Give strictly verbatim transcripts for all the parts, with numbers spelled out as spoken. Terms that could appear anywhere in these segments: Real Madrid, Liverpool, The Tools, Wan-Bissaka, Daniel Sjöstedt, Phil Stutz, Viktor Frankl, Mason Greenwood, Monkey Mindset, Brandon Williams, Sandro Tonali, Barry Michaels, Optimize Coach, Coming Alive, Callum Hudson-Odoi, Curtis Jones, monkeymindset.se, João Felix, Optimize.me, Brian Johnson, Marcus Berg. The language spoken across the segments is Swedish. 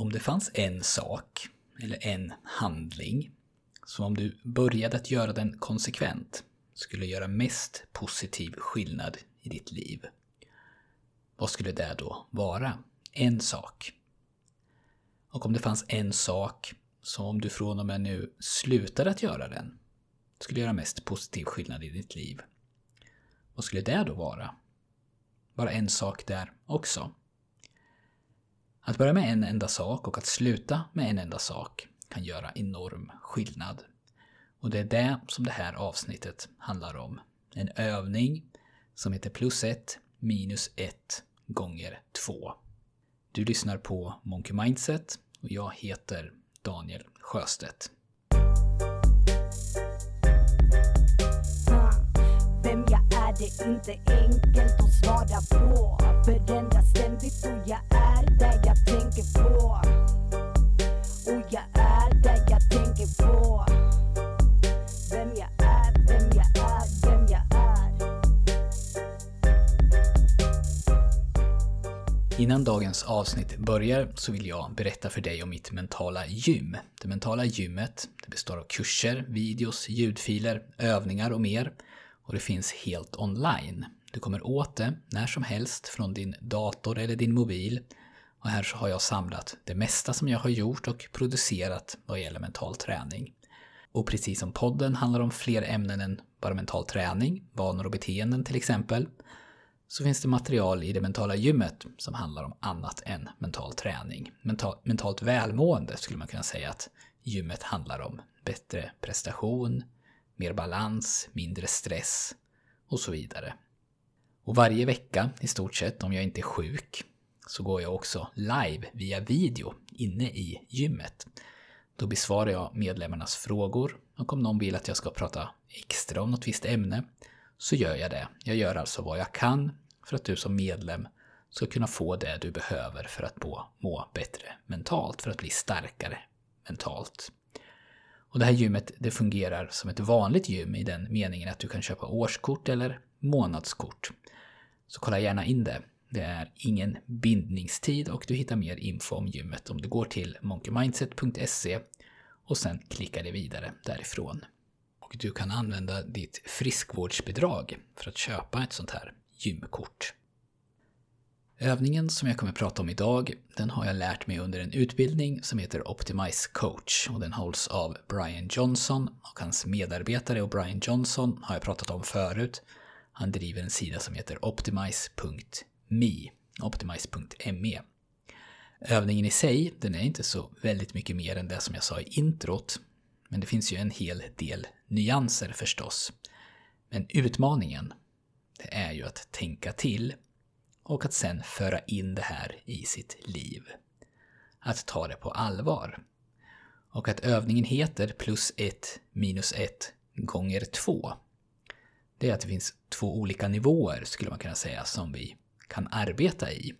om det fanns en sak eller en handling som om du började att göra den konsekvent skulle göra mest positiv skillnad i ditt liv. Vad skulle det då vara? En sak. Och om det fanns en sak som om du från och med nu slutade att göra den skulle göra mest positiv skillnad i ditt liv. Vad skulle det då vara? Bara en sak där också. Att börja med en enda sak och att sluta med en enda sak kan göra enorm skillnad. Och det är det som det här avsnittet handlar om. En övning som heter plus ett minus ett gånger två. Du lyssnar på Monkey Mindset och jag heter Daniel Sjöstedt. Vem jag är, det är inte enkelt att svara på. Förändra ständigt och jag är där jag tänker på. Och jag är där jag tänker på. Vem jag är, vem jag är, vem jag är. Innan dagens avsnitt börjar så vill jag berätta för dig om mitt mentala gym. Det mentala gymmet, det består av kurser, videos, ljudfiler, övningar och mer. Och det finns helt online. Du kommer åt det när som helst från din dator eller din mobil. Och här så har jag samlat det mesta som jag har gjort och producerat vad gäller mental träning. Och precis som podden handlar om fler ämnen än bara mental träning, vanor och beteenden till exempel, så finns det material i det mentala gymmet som handlar om annat än mental träning. Mental, mentalt välmående skulle man kunna säga att gymmet handlar om. Bättre prestation, mer balans, mindre stress och så vidare. Och varje vecka, i stort sett, om jag inte är sjuk, så går jag också live via video inne i gymmet. Då besvarar jag medlemmarnas frågor och om någon vill att jag ska prata extra om något visst ämne så gör jag det. Jag gör alltså vad jag kan för att du som medlem ska kunna få det du behöver för att må bättre mentalt, för att bli starkare mentalt. Och det här gymmet, det fungerar som ett vanligt gym i den meningen att du kan köpa årskort eller månadskort. Så kolla gärna in det. Det är ingen bindningstid och du hittar mer info om gymmet om du går till monkey mindset punkt se och sen klickar dig vidare därifrån. Och du kan använda ditt friskvårdsbidrag för att köpa ett sånt här gymkort. Övningen som jag kommer att prata om idag, den har jag lärt mig under en utbildning som heter Optimize Coach och den hålls av Brian Johnson och hans medarbetare. Och Brian Johnson har jag pratat om förut. Han driver en sida som heter Optimize punkt me. Övningen i sig, den är inte så väldigt mycket mer än det som jag sa i introt, men det finns ju en hel del nyanser förstås. Men utmaningen, det är ju att tänka till och att sen föra in det här i sitt liv. Att ta det på allvar. Och att övningen heter plus ett minus ett gånger två. Det är att det finns två olika nivåer skulle man kunna säga som vi kan arbeta i.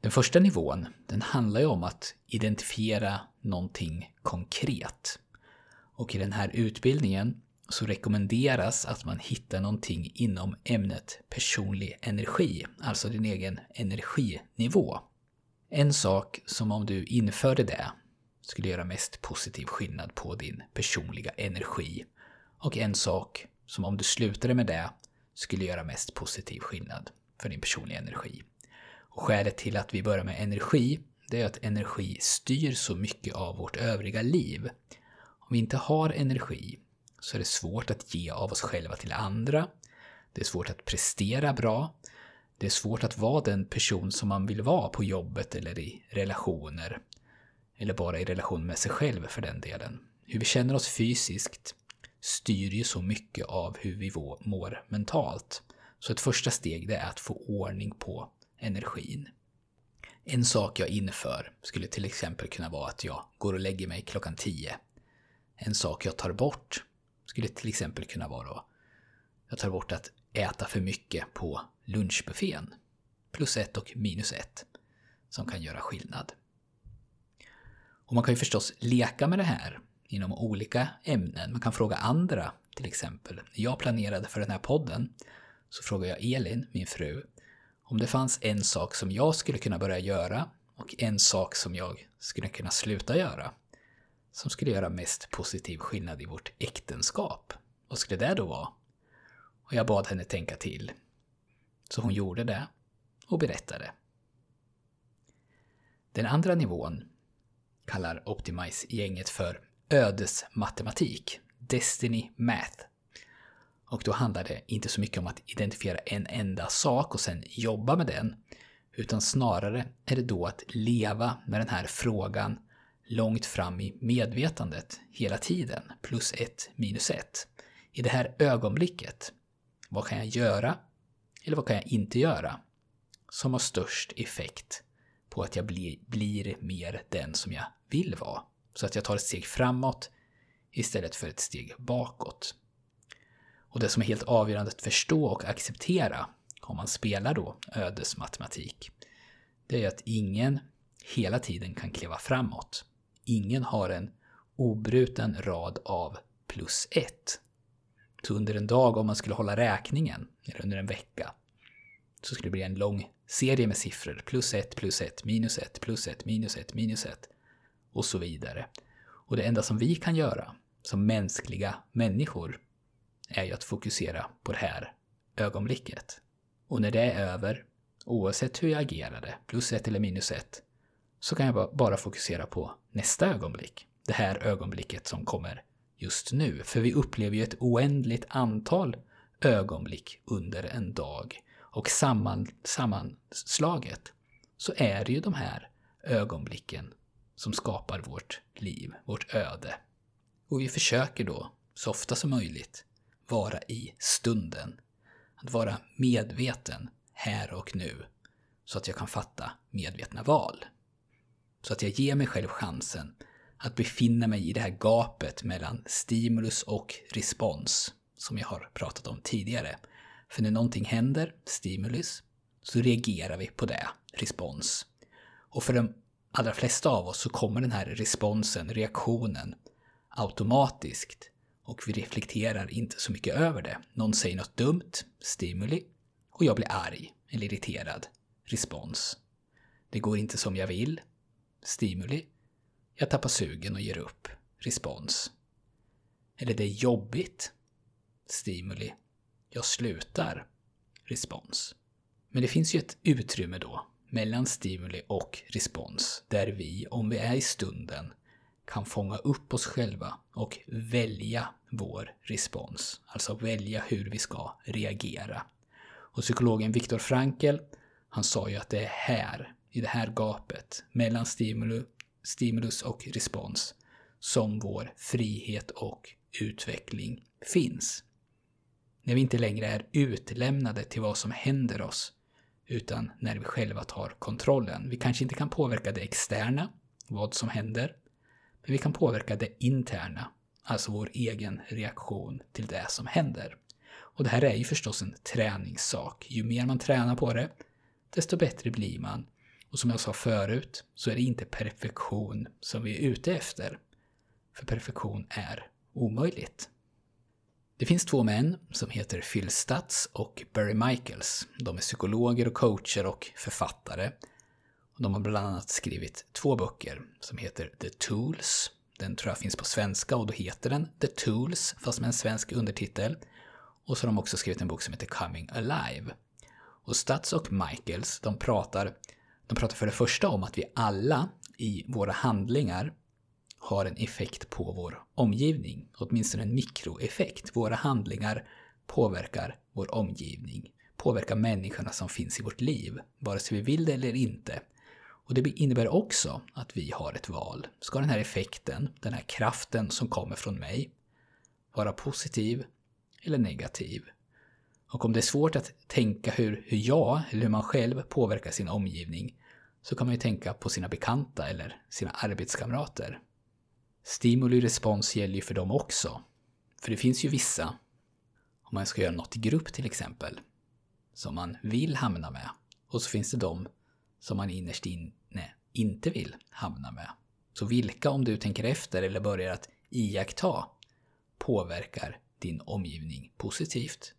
Den första nivån, den handlar ju om att identifiera någonting konkret. Och i den här utbildningen så rekommenderas att man hittar någonting inom ämnet personlig energi, alltså din egen energinivå. En sak som om du införde det skulle göra mest positiv skillnad på din personliga energi. Och en sak som om du slutade med det skulle göra mest positiv skillnad för din personliga energi. Och skälet till att vi börjar med energi, det är att energi styr så mycket av vårt övriga liv. Om vi inte har energi så är det svårt att ge av oss själva till andra. Det är svårt att prestera bra. Det är svårt att vara den person som man vill vara på jobbet eller i relationer. Eller bara i relation med sig själv för den delen. Hur vi känner oss fysiskt styr ju så mycket av hur vi mår mentalt. Så ett första steg det är att få ordning på energin. En sak jag inför skulle till exempel kunna vara att jag går och lägger mig klockan tio. En sak jag tar bort skulle till exempel kunna vara att jag tar bort att äta för mycket på lunchbuffén. Plus ett och minus ett som kan göra skillnad. Och man kan ju förstås leka med det här inom olika ämnen. Man kan fråga andra till exempel. När jag planerade för den här podden så frågade jag Elin, min fru, om det fanns en sak som jag skulle kunna börja göra och en sak som jag skulle kunna sluta göra som skulle göra mest positiv skillnad i vårt äktenskap. Vad skulle det då vara? Och jag bad henne tänka till. Så hon gjorde det och berättade. Den andra nivån kallar Optimize-gänget för ödesmatematik, Destiny Math. Och då handlar det inte så mycket om att identifiera en enda sak och sen jobba med den, utan snarare är det då att leva med den här frågan långt fram i medvetandet hela tiden, plus ett minus ett. I det här ögonblicket, vad kan jag göra eller vad kan jag inte göra som har störst effekt på att jag blir, blir mer den som jag vill vara, så att jag tar ett steg framåt istället för ett steg bakåt. Och det som är helt avgörande att förstå och acceptera om man spelar då ödesmatematik, det är att ingen hela tiden kan kliva framåt. Ingen har en obruten rad av plus ett. Så under en dag, om man skulle hålla räkningen, eller under en vecka, så skulle det bli en lång serie med siffror. Plus ett, plus ett, minus ett, plus ett, minus ett, minus ett och så vidare. Och det enda som vi kan göra som mänskliga människor är ju att fokusera på det här ögonblicket. Och när det är över, oavsett hur jag agerade, plus ett eller minus ett, så kan jag bara fokusera på nästa ögonblick. Det här ögonblicket som kommer just nu. För vi upplever ju ett oändligt antal ögonblick under en dag. Och samman, sammanslaget så är det ju de här ögonblicken som skapar vårt liv, vårt öde. Och vi försöker då, så ofta som möjligt, vara i stunden. Att vara medveten här och nu, så att jag kan fatta medvetna val. Så att jag ger mig själv chansen att befinna mig i det här gapet mellan stimulus och respons, som jag har pratat om tidigare. För när någonting händer, stimulus, så reagerar vi på det, respons. Och för de allra flesta av oss så kommer den här responsen, reaktionen, automatiskt. Och vi reflekterar inte så mycket över det. Någon säger något dumt, stimuli, och jag blir arg eller irriterad, respons. Det går inte som jag vill, stimuli. Jag tappar sugen och ger upp, respons. Eller det är jobbigt, stimuli. Jag slutar, respons. Men det finns ju ett utrymme då mellan stimuli och respons där vi, om vi är i stunden, kan fånga upp oss själva och välja vår respons. Alltså välja hur vi ska reagera. Och psykologen Viktor Frankl, han sa ju att det är här, i det här gapet, mellan stimulus och respons, som vår frihet och utveckling finns. När vi inte längre är utlämnade till vad som händer oss, utan när vi själva tar kontrollen. Vi kanske inte kan påverka det externa, vad som händer, men vi kan påverka det interna, alltså vår egen reaktion till det som händer. Och det här är ju förstås en träningssak. Ju mer man tränar på det, desto bättre blir man. Och som jag sa förut, så är det inte perfektion som vi är ute efter. För perfektion är omöjligt. Det finns två män som heter Phil Stutz och Barry Michaels. De är psykologer och coacher och författare. De har bland annat skrivit två böcker som heter The Tools. Den tror jag finns på svenska och då heter den The Tools, fast med en svensk undertitel. Och så har de också skrivit en bok som heter Coming Alive. Och Stutz och Michaels, de pratar, de pratar för det första om att vi alla i våra handlingar har en effekt på vår omgivning. Åtminstone en mikroeffekt. Våra handlingar påverkar vår omgivning. Påverkar människorna som finns i vårt liv, vare sig vi vill det eller inte. Och det innebär också att vi har ett val. Ska den här effekten, den här kraften som kommer från mig, vara positiv eller negativ? Och om det är svårt att tänka hur, hur jag eller hur man själv påverkar sin omgivning, så kan man ju tänka på sina bekanta eller sina arbetskamrater. Stimuli och respons gäller ju för dem också. För det finns ju vissa, om man ska göra något i grupp till exempel, som man vill hamna med. Och så finns det dem som man innerst inne inte vill hamna med. Så vilka, om du tänker efter eller börjar att iaktta, påverkar din omgivning positivt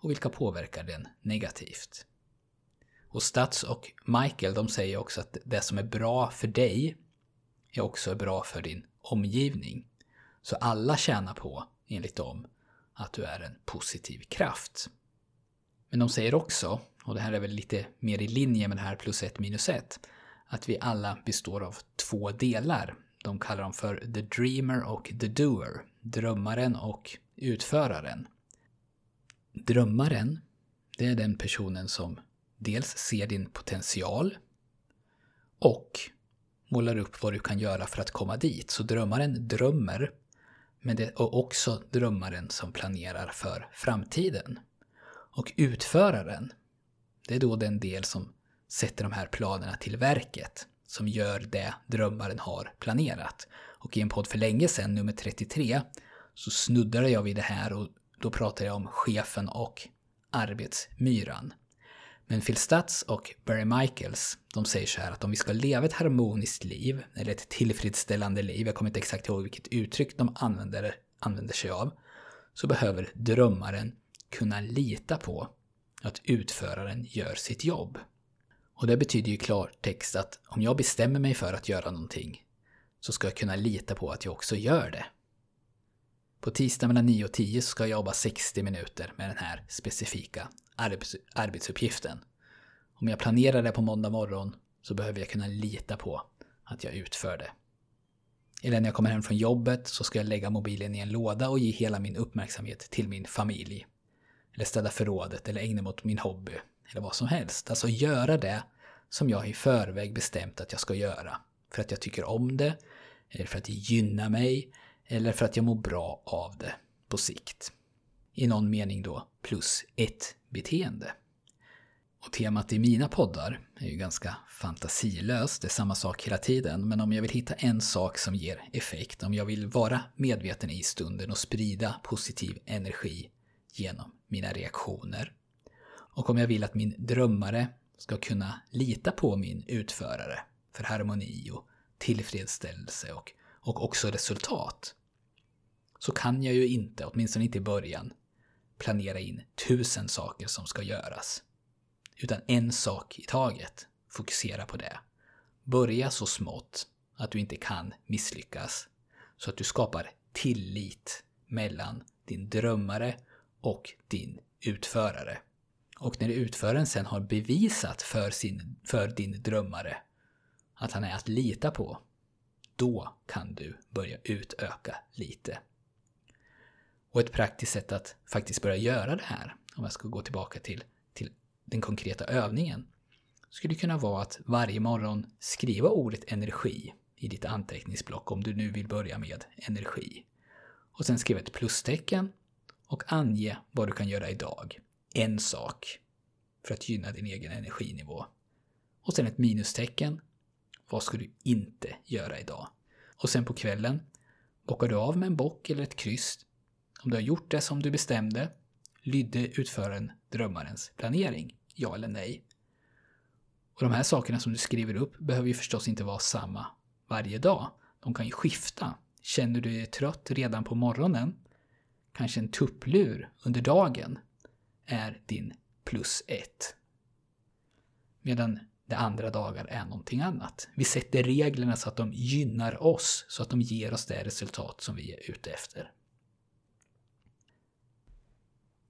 och vilka påverkar den negativt? Och Stutz och Michael, de säger också att det som är bra för dig är också bra för din omgivning. Så alla tjänar på, enligt dem, att du är en positiv kraft. Men de säger också, och det här är väl lite mer i linje med det här plus ett minus ett, att vi alla består av två delar. De kallar dem för the dreamer och the doer, drömmaren och utföraren. Drömmaren, det är den personen som dels ser din potential och målar upp vad du kan göra för att komma dit. Så drömmaren drömmer, men det är också drömmaren som planerar för framtiden. Och utföraren, det är då den del som sätter de här planerna till verket, som gör det drömmaren har planerat. Och i en podd för länge sedan, nummer trettiotre, så snuddade jag vid det här, och då pratade jag om chefen och arbetsmyran. Men Phil Stutz och Barry Michaels, de säger så här att om vi ska leva ett harmoniskt liv, eller ett tillfredsställande liv, jag kommer inte exakt ihåg vilket uttryck de använder, använder sig av, så behöver drömmaren kunna lita på att utföraren gör sitt jobb. Och det betyder ju klartext att om jag bestämmer mig för att göra någonting, så ska jag kunna lita på att jag också gör det. På tisdag mellan nio och tio ska jag jobba sextio minuter med den här specifika arbets- arbetsuppgiften. Om jag planerar det på måndag morgon, så behöver jag kunna lita på att jag utför det. Eller när jag kommer hem från jobbet, så ska jag lägga mobilen i en låda och ge hela min uppmärksamhet till min familj. Eller städa förrådet, eller ägna mig åt min hobby, eller vad som helst. Alltså göra det som jag i förväg bestämt att jag ska göra. För att jag tycker om det, eller för att det gynnar mig, eller för att jag mår bra av det på sikt. I någon mening då plus ett beteende. Och temat i mina poddar är ju ganska fantasilöst, det är samma sak hela tiden. Men om jag vill hitta en sak som ger effekt, om jag vill vara medveten i stunden och sprida positiv energi genom mina reaktioner. Och om jag vill att min drömmare ska kunna lita på min utförare för harmoni och tillfredsställelse och, och också resultat, så kan jag ju inte, åtminstone inte i början, planera in tusen saker som ska göras. Utan en sak i taget, fokusera på det. Börja så smått att du inte kan misslyckas, så att du skapar tillit mellan din drömmare och din utförare. Och när utföraren sen har bevisat för, sin, för din drömmare att han är att lita på, då kan du börja utöka lite. Och ett praktiskt sätt att faktiskt börja göra det här, om jag ska gå tillbaka till, till den konkreta övningen, skulle kunna vara att varje morgon skriva ordet energi i ditt anteckningsblock, om du nu vill börja med energi. Och sen skriva ett plustecken och ange vad du kan göra idag. En sak för att gynna din egen energinivå. Och sen ett minustecken. Vad ska du inte göra idag? Och sen på kvällen bockar du av med en bock eller ett kryss. Om du har gjort det som du bestämde, lydde utföraren drömmarens planering? Ja eller nej? Och de här sakerna som du skriver upp behöver ju förstås inte vara samma varje dag. De kan ju skifta. Känner du dig trött redan på morgonen? Kanske en tupplur under dagen är din plus ett. Medan de andra dagar är någonting annat. Vi sätter reglerna så att de gynnar oss, så att de ger oss det resultat som vi är ute efter.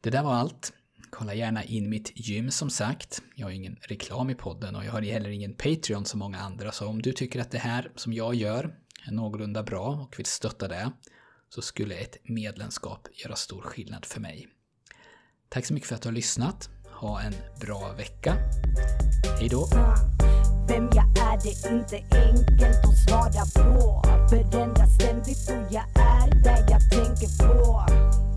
Det där var allt. Kolla gärna in mitt gym, som sagt. Jag har ingen reklam i podden och jag har heller ingen Patreon som många andra. Så om du tycker att det här som jag gör är någorlunda bra och vill stötta det, så skulle ett medlemskap göra stor skillnad för mig. Tack så mycket för att du har lyssnat. Ha en bra vecka. Hej då! Vem jag är, det är inte enkelt att svara på. Förändras ständigt och jag är där jag tänker på.